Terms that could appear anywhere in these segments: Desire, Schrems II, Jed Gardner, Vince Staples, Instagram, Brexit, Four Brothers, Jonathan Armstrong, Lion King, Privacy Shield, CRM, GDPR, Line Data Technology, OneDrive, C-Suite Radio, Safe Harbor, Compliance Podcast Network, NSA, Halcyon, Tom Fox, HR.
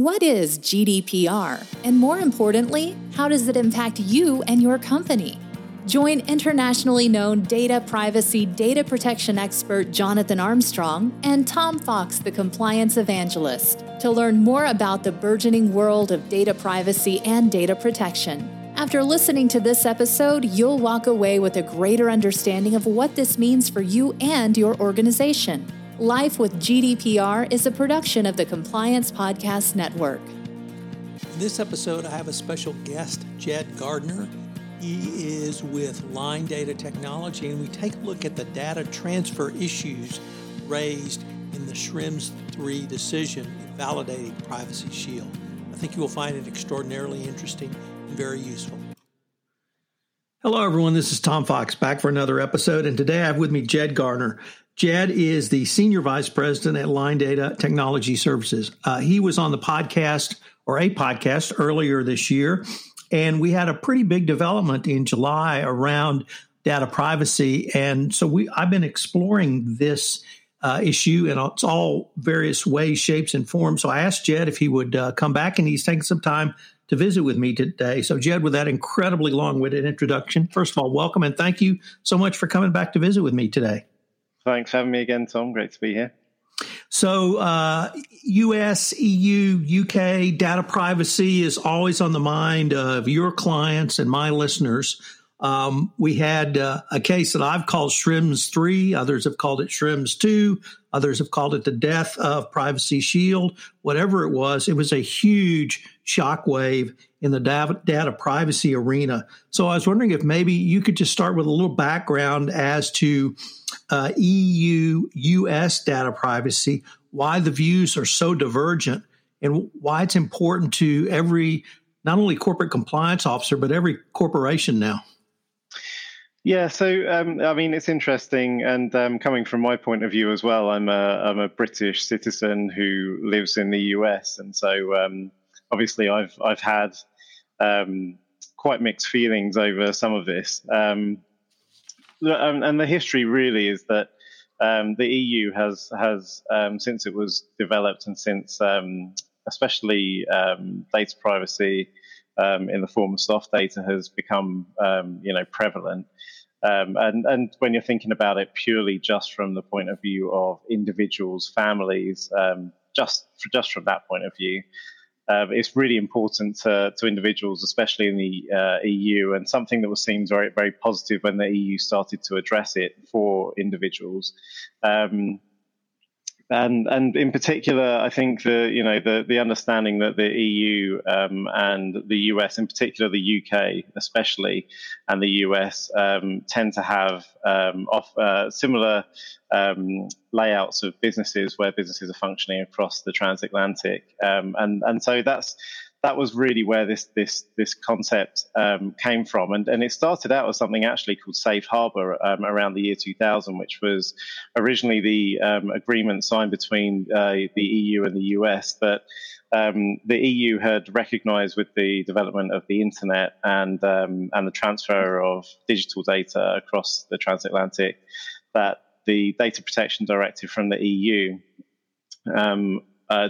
What is GDPR? And more importantly, how does it impact you and your company? Join internationally known data privacy, data protection expert Jonathan Armstrong and Tom Fox, the compliance evangelist, to learn more about the burgeoning world of data privacy and data protection. After listening to this episode, you'll walk away with a greater understanding of what this means for you and your organization. Life with GDPR is a production of the Compliance Podcast Network. In this episode, I have a special guest, Jed Gardner. He is with Line Data Technology, and we take a look at the data transfer issues raised in the Schrems III decision in validating Privacy Shield. I think you will find it extraordinarily interesting and very useful. Hello, everyone. This is Tom Fox, back for another episode, and today I have with me Jed Gardner. Jed is the Senior Vice President at Line Data Technology Services. He was on the podcast, or a podcast, earlier this year, and we had a pretty big development in July around data privacy. And so I've been exploring this issue in all various ways, shapes, and forms. So I asked Jed if he would come back, and he's taking some time to visit with me today. So Jed, with that incredibly long-winded introduction, first of all, welcome, and thank you so much for coming back to visit with me today. Thanks for having me again, Tom. Great to be here. So US, EU, UK, data privacy is always on the mind of your clients and my listeners. We had a case that I've called Schrems III. Others have called it Schrems II. Others have called it the death of Privacy Shield. Whatever it was a huge shockwave in the data privacy arena. So I was wondering if maybe you could just start with a little background as to EU, US data privacy, why the views are so divergent, and why it's important to every, not only corporate compliance officer, but every corporation now. Yeah, so, I mean, it's interesting. And coming from my point of view as well, I'm a British citizen who lives in the US. And so, obviously, I've had quite mixed feelings over some of this. And the history really is that the EU has since it was developed and since especially data privacy in the form of soft data has become prevalent. And when you're thinking about it purely just from the point of view of individuals, families, just from that point of view, it's really important to individuals, especially in the EU, and something that seems very, very positive when the EU started to address it for individuals. And in particular, I think the understanding that the EU and the US, in particular the UK especially, and the US tend to have similar layouts of businesses where businesses are functioning across the transatlantic, and so that was really where this concept came from, and it started out as something actually called Safe Harbor around the year 2000, which was originally the agreement signed between the EU and the US that the EU had recognised with the development of the internet and the transfer of digital data across the transatlantic that the Data Protection Directive from the EU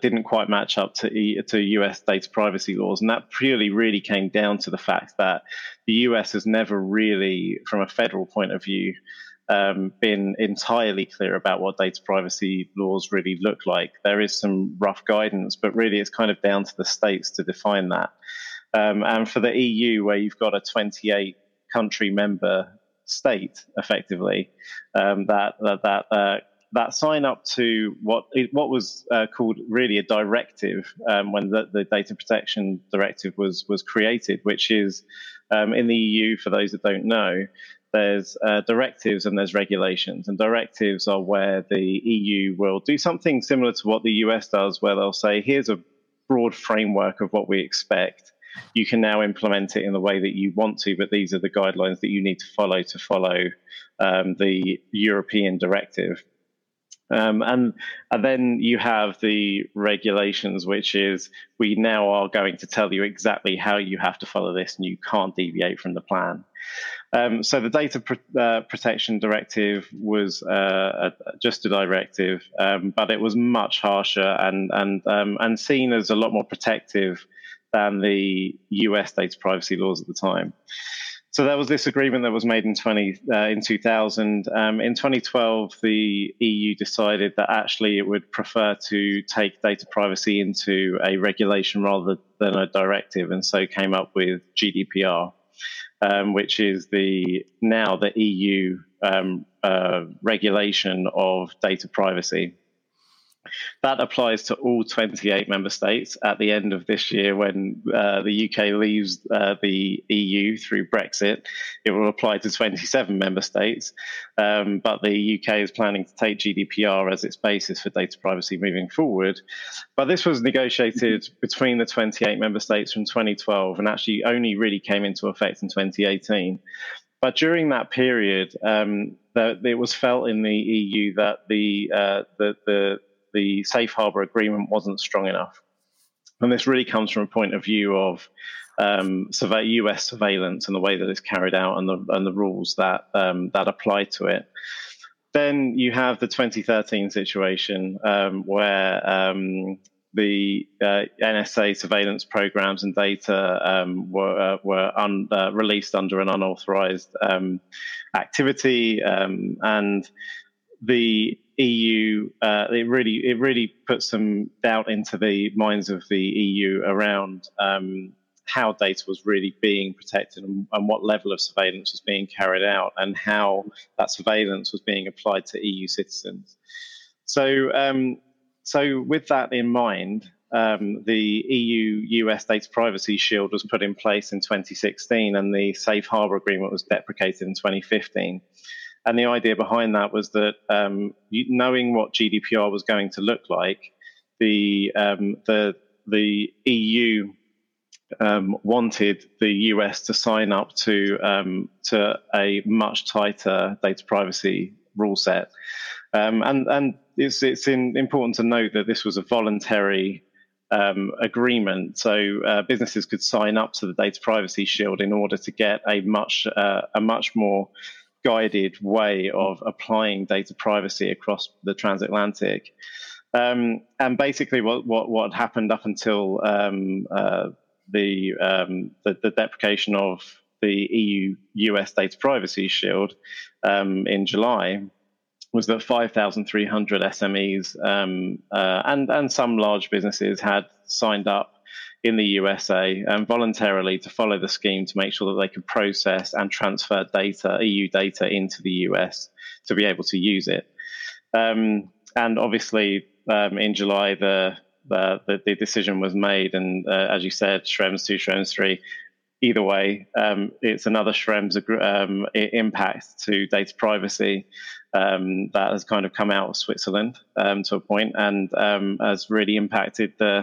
didn't quite match up to US data privacy laws. And that purely really came down to the fact that the US has never really, from a federal point of view, been entirely clear about what data privacy laws really look like. There is some rough guidance, but really it's kind of down to the states to define that. And for the EU, where you've got a 28-country member state, effectively, that sign up to what was called really a directive when the Data Protection Directive was created, which is in the EU, for those that don't know, there's directives and there's regulations. And directives are where the EU will do something similar to what the US does, where they'll say, here's a broad framework of what we expect. You can now implement it in the way that you want to, but these are the guidelines that you need to follow the European directive. And then you have the regulations, which is we now are going to tell you exactly how you have to follow this, and you can't deviate from the plan. So the Data Protection Directive was just a directive, but it was much harsher and seen as a lot more protective than the US data privacy laws at the time. So there was this agreement that was made in 2000. In 2012, the EU decided that actually it would prefer to take data privacy into a regulation rather than a directive, and so came up with GDPR, which is now the EU regulation of data privacy. That applies to all 28 member states at the end of this year when the UK leaves the EU through Brexit. It will apply to 27 member states, but the UK is planning to take GDPR as its basis for data privacy moving forward. But this was negotiated between the 28 member states from 2012 and actually only really came into effect in 2018. But during that period, it was felt in the EU that the Safe Harbor agreement wasn't strong enough. And this really comes from a point of view of US surveillance and the way that it's carried out and the rules that that apply to it. Then you have the 2013 situation where the NSA surveillance programs and data were released under an unauthorized activity, and the EU, it really put some doubt into the minds of the EU around how data was really being protected and what level of surveillance was being carried out and how that surveillance was being applied to EU citizens. So with that in mind, the EU-US Data Privacy Shield was put in place in 2016 and the Safe Harbor Agreement was deprecated in 2015. And the idea behind that was that knowing what GDPR was going to look like, the EU wanted the US to sign up to a much tighter data privacy rule set. And it's important to note that this was a voluntary agreement, so businesses could sign up to the Data Privacy Shield in order to get a much more guided way of applying data privacy across the transatlantic, and basically what happened up until the deprecation of the EU-US Data Privacy Shield in July was that 5,300 SMEs and some large businesses had signed up in the USA voluntarily to follow the scheme to make sure that they could process and transfer data, EU data, into the US to be able to use it. And obviously, in July, the decision was made, and as you said, Schrems II, Schrems III. Either way, it's another Schrems impact to data privacy that has kind of come out of Switzerland to a point and has really impacted the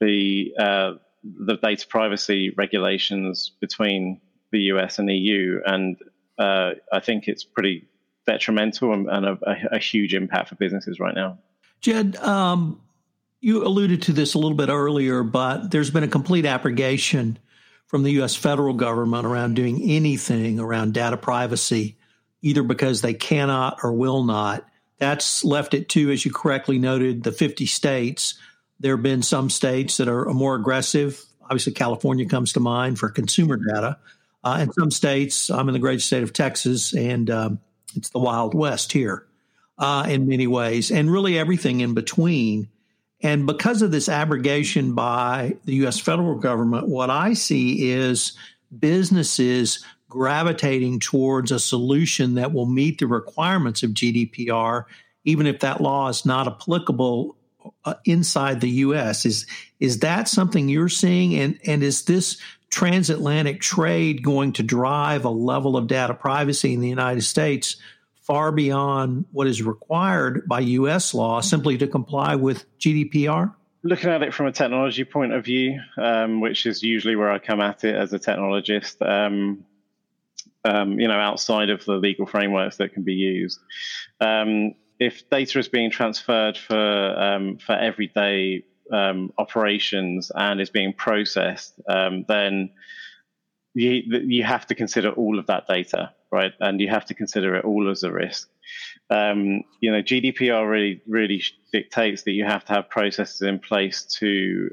data privacy regulations between the US and EU, and I think it's pretty detrimental and a huge impact for businesses right now. Jed, you alluded to this a little bit earlier, but there's been a complete abrogation from the US federal government around doing anything around data privacy, either because they cannot or will not. That's left it to, as you correctly noted, the 50 states. There have been some states that are more aggressive. Obviously, California comes to mind for consumer data. And some states, I'm in the great state of Texas, and it's the Wild West here in many ways, and really everything in between. And because of this abrogation by the U.S. federal government, what I see is businesses gravitating towards a solution that will meet the requirements of GDPR, even if that law is not applicable inside the U.S. Is that something you're seeing? And is this transatlantic trade going to drive a level of data privacy in the United States far beyond what is required by U.S. law simply to comply with GDPR? Looking at it from a technology point of view, which is usually where I come at it as a technologist, outside of the legal frameworks that can be used. if data is being transferred for everyday operations and is being processed, then you have to consider all of that data, right? And you have to consider it all as a risk. GDPR really dictates that you have to have processes in place to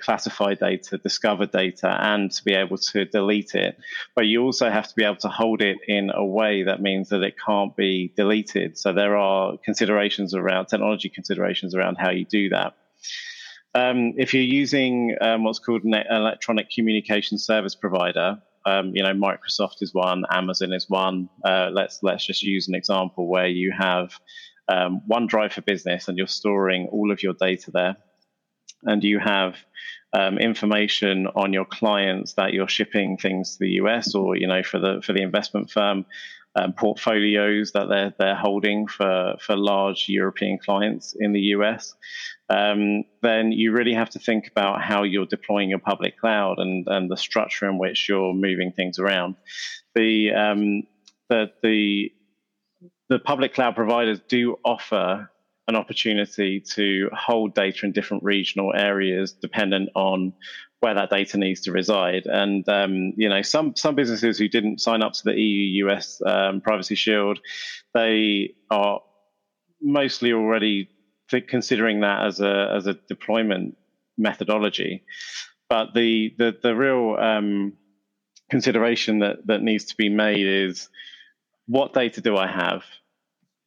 classify data, discover data, and to be able to delete it. But you also have to be able to hold it in a way that means that it can't be deleted. So there are technology considerations around how you do that. If you're using what's called an electronic communication service provider, Microsoft is one, Amazon is one. Let's just use an example where you have OneDrive for Business and you're storing all of your data there, and you have information on your clients that you're shipping things to the US or for the investment firm, portfolios that they're holding for large European clients in the US. Then you really have to think about how you're deploying your public cloud and the structure in which you're moving things around. The public cloud providers do offer an opportunity to hold data in different regional areas dependent on where that data needs to reside. And, some businesses who didn't sign up to the EU-US Privacy Shield, they are mostly already considering that as a deployment methodology. But the real consideration that needs to be made is, what data do I have?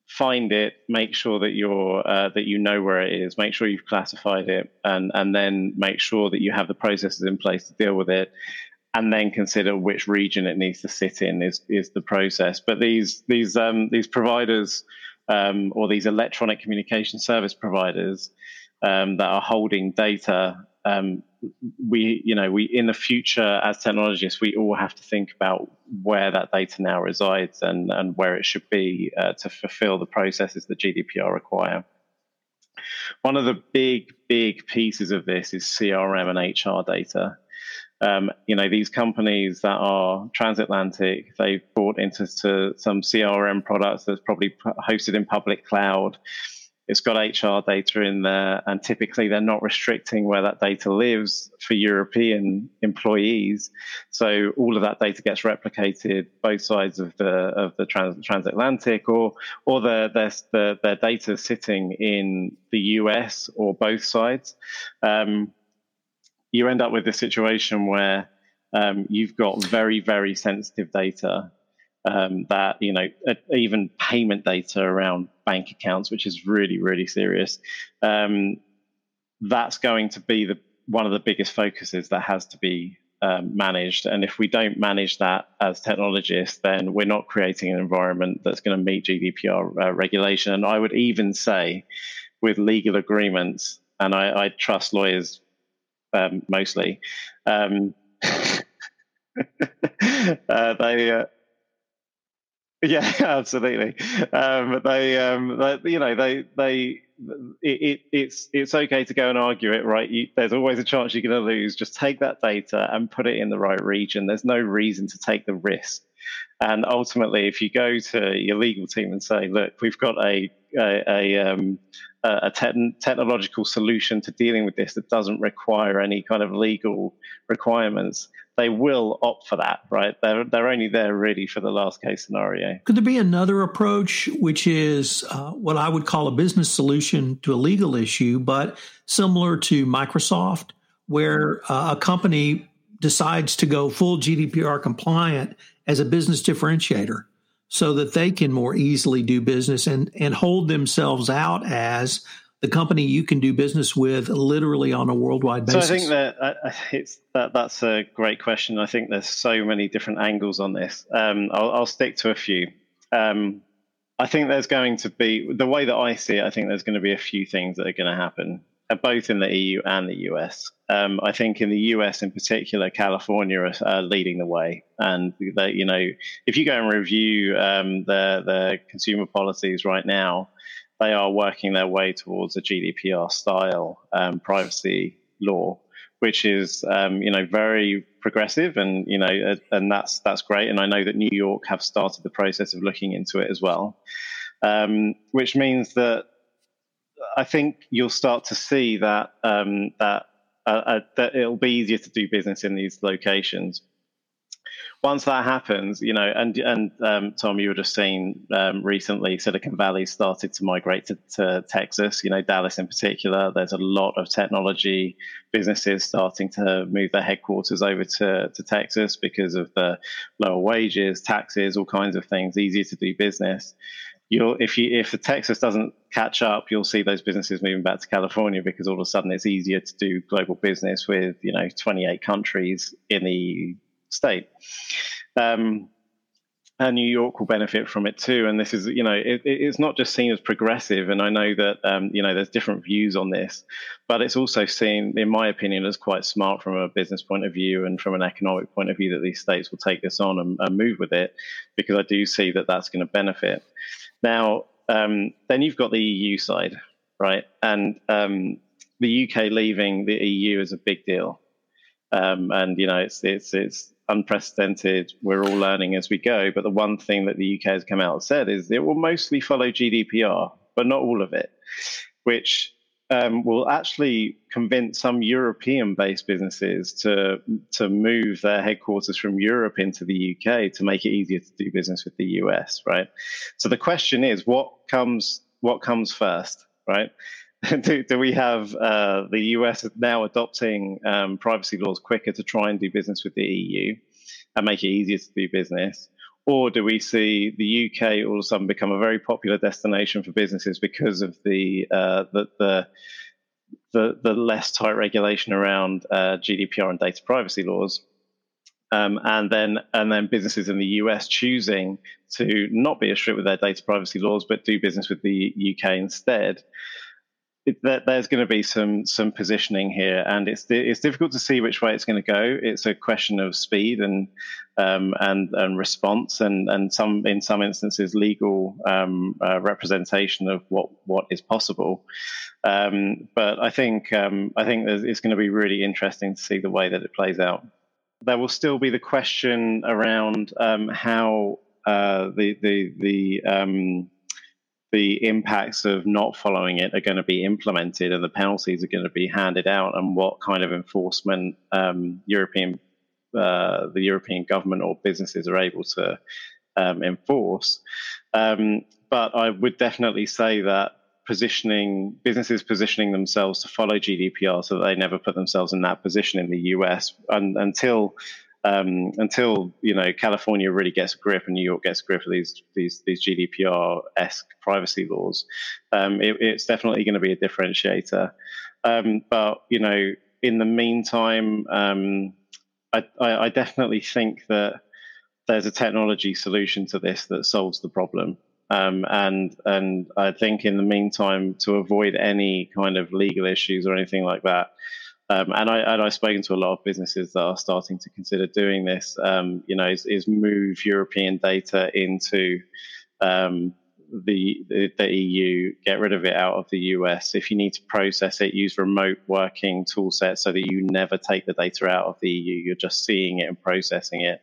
Find it, make sure that you're that you know where it is, make sure you've classified it, and then make sure that you have the processes in place to deal with it, and then consider which region it needs to sit in is the process. But these providers or these electronic communication service providers that are holding data, we in the future as technologists, we all have to think about where that data now resides and where it should be to fulfill the processes that GDPR require. One of the big pieces of this is CRM and HR data. These companies that are transatlantic, they've bought into some CRM products that's probably hosted in public cloud. It's got HR data in there, and typically they're not restricting where that data lives for European employees. So all of that data gets replicated both sides of the transatlantic, or their data sitting in the US or both sides. You end up with this situation where you've got very, very sensitive data. Even payment data around bank accounts, which is really, really serious, that's going to be one of the biggest focuses that has to be managed. And if we don't manage that as technologists, then we're not creating an environment that's going to meet GDPR regulation. And I would even say with legal agreements, and I trust lawyers mostly, yeah, absolutely. It's okay to go and argue it, right? There's always a chance you're going to lose. Just take that data and put it in the right region. There's no reason to take the risk. And ultimately, if you go to your legal team and say, "Look, we've got a technological solution to dealing with this that doesn't require any kind of legal requirements," they will opt for that, right? They're only there really for the last case scenario. Could there be another approach, which is what I would call a business solution to a legal issue, but similar to Microsoft, where a company decides to go full GDPR compliant as a business differentiator, so that they can more easily do business and hold themselves out as the company you can do business with literally on a worldwide basis? So I think that's a great question. I think there's so many different angles on this. I'll stick to a few. I think there's going to be, the way that I see it, I think there's going to be a few things that are going to happen, both in the EU and the US. I think in the US in particular, California are leading the way. And they, if you go and review the consumer policies right now, they are working their way towards a GDPR style privacy law, which is very progressive, and and that's great. And I know that New York have started the process of looking into it as well. which means that I think you'll start to see that that it'll be easier to do business in these locations. Once that happens, you know, and Tom, you would have seen recently Silicon Valley started to migrate to Texas, you know, Dallas in particular. There's a lot of technology businesses starting to move their headquarters over to Texas because of the lower wages, taxes, all kinds of things, easier to do business. If Texas doesn't catch up, you'll see those businesses moving back to California because all of a sudden it's easier to do global business with, you know, 28 countries in the state. And New York will benefit from it too. And this is, you know, it's not just seen as progressive. And I know that, you know, there's different views on this, but it's also seen, in my opinion, as quite smart from a business point of view and from an economic point of view that these states will take this on and move with it, because I do see that that's going to benefit. Now, then you've got the EU side, right? And the UK leaving the EU is a big deal. And, you know, it's unprecedented. We're all learning as we go. But the one thing that the UK has come out and said is it will mostly follow GDPR, but not all of it, which will actually convince some European-based businesses to move their headquarters from Europe into the UK to make it easier to do business with the US, right? So the question is, what comes first, right? Do we have the US now adopting privacy laws quicker to try and do business with the EU and make it easier to do business? Or do we see the UK all of a sudden become a very popular destination for businesses because of the less tight regulation around GDPR and data privacy laws? And then businesses in the US choosing to not be as strict with their data privacy laws, but do business with the UK instead. There's going to be some positioning here, and it's difficult to see which way it's going to go. It's a question of speed and response, and in some instances legal representation of what is possible. But I think it's going to be really interesting to see the way that it plays out. There will still be the question around how the impacts of not following it are going to be implemented, and the penalties are going to be handed out, and what kind of enforcement the European government or businesses are able to enforce. But I would definitely say that businesses positioning themselves to follow GDPR so that they never put themselves in that position in the US, and until you know, California really gets a grip and New York gets a grip of these GDPR-esque privacy laws, it's definitely going to be a differentiator. But you know, in the meantime, I definitely think that there's a technology solution to this that solves the problem. And I think in the meantime, to avoid any kind of legal issues or anything like that. I've spoken to a lot of businesses that are starting to consider doing this. You know, is move European data into the EU, get rid of it out of the US. If you need to process it, use remote working tool sets so that you never take the data out of the EU. You're just seeing it and processing it.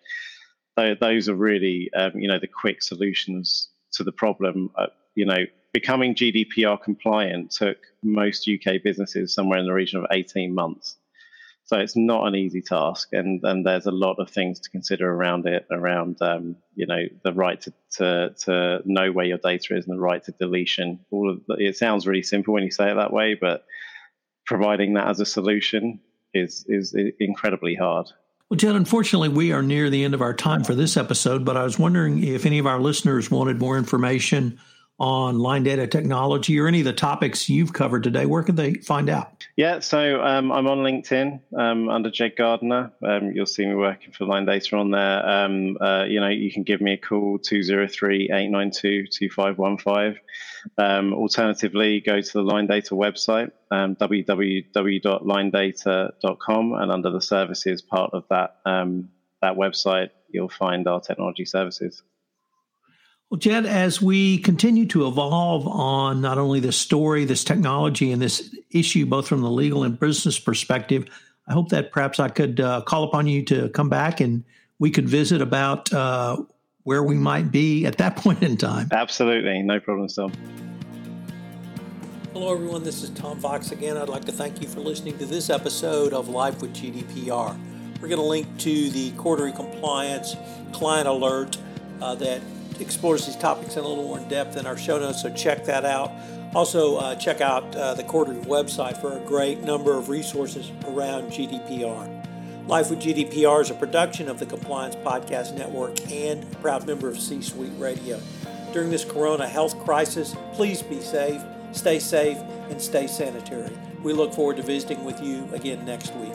So those are really, you know, the quick solutions to the problem. You know, becoming GDPR compliant took most UK businesses somewhere in the region of 18 months. So it's not an easy task, and there's a lot of things to consider around it, around you know, the right to know where your data is and the right to deletion. It sounds really simple when you say it that way, but providing that as a solution is incredibly hard. Well, Jed, unfortunately, we are near the end of our time for this episode, but I was wondering if any of our listeners wanted more information on Line Data Technology or any of the topics you've covered today. Where can they find out? Yeah, so I'm on LinkedIn under Jed Gardner. You'll see me working for Line Data on there. You know, you can give me a call, 203-892-2515. Alternatively, go to the Line Data website, www.linedata.com, and under the services part of that website, you'll find our technology services. Well, Jed, as we continue to evolve on not only this story, this technology, and this issue, both from the legal and business perspective, I hope that perhaps I could call upon you to come back and we could visit about where we might be at that point in time. Absolutely. No problem, Tom. Hello, everyone. This is Tom Fox again. I'd like to thank you for listening to this episode of Life with GDPR. We're going to link to the quarterly compliance client alert that explores these topics in a little more in depth in our show notes, so check that out. Also, check out the quarterly website for a great number of resources around GDPR. Life with GDPR is a production of the Compliance Podcast Network and a proud member of C-Suite Radio. During this corona health crisis, please be safe, and stay sanitary. We look forward to visiting with you again next week.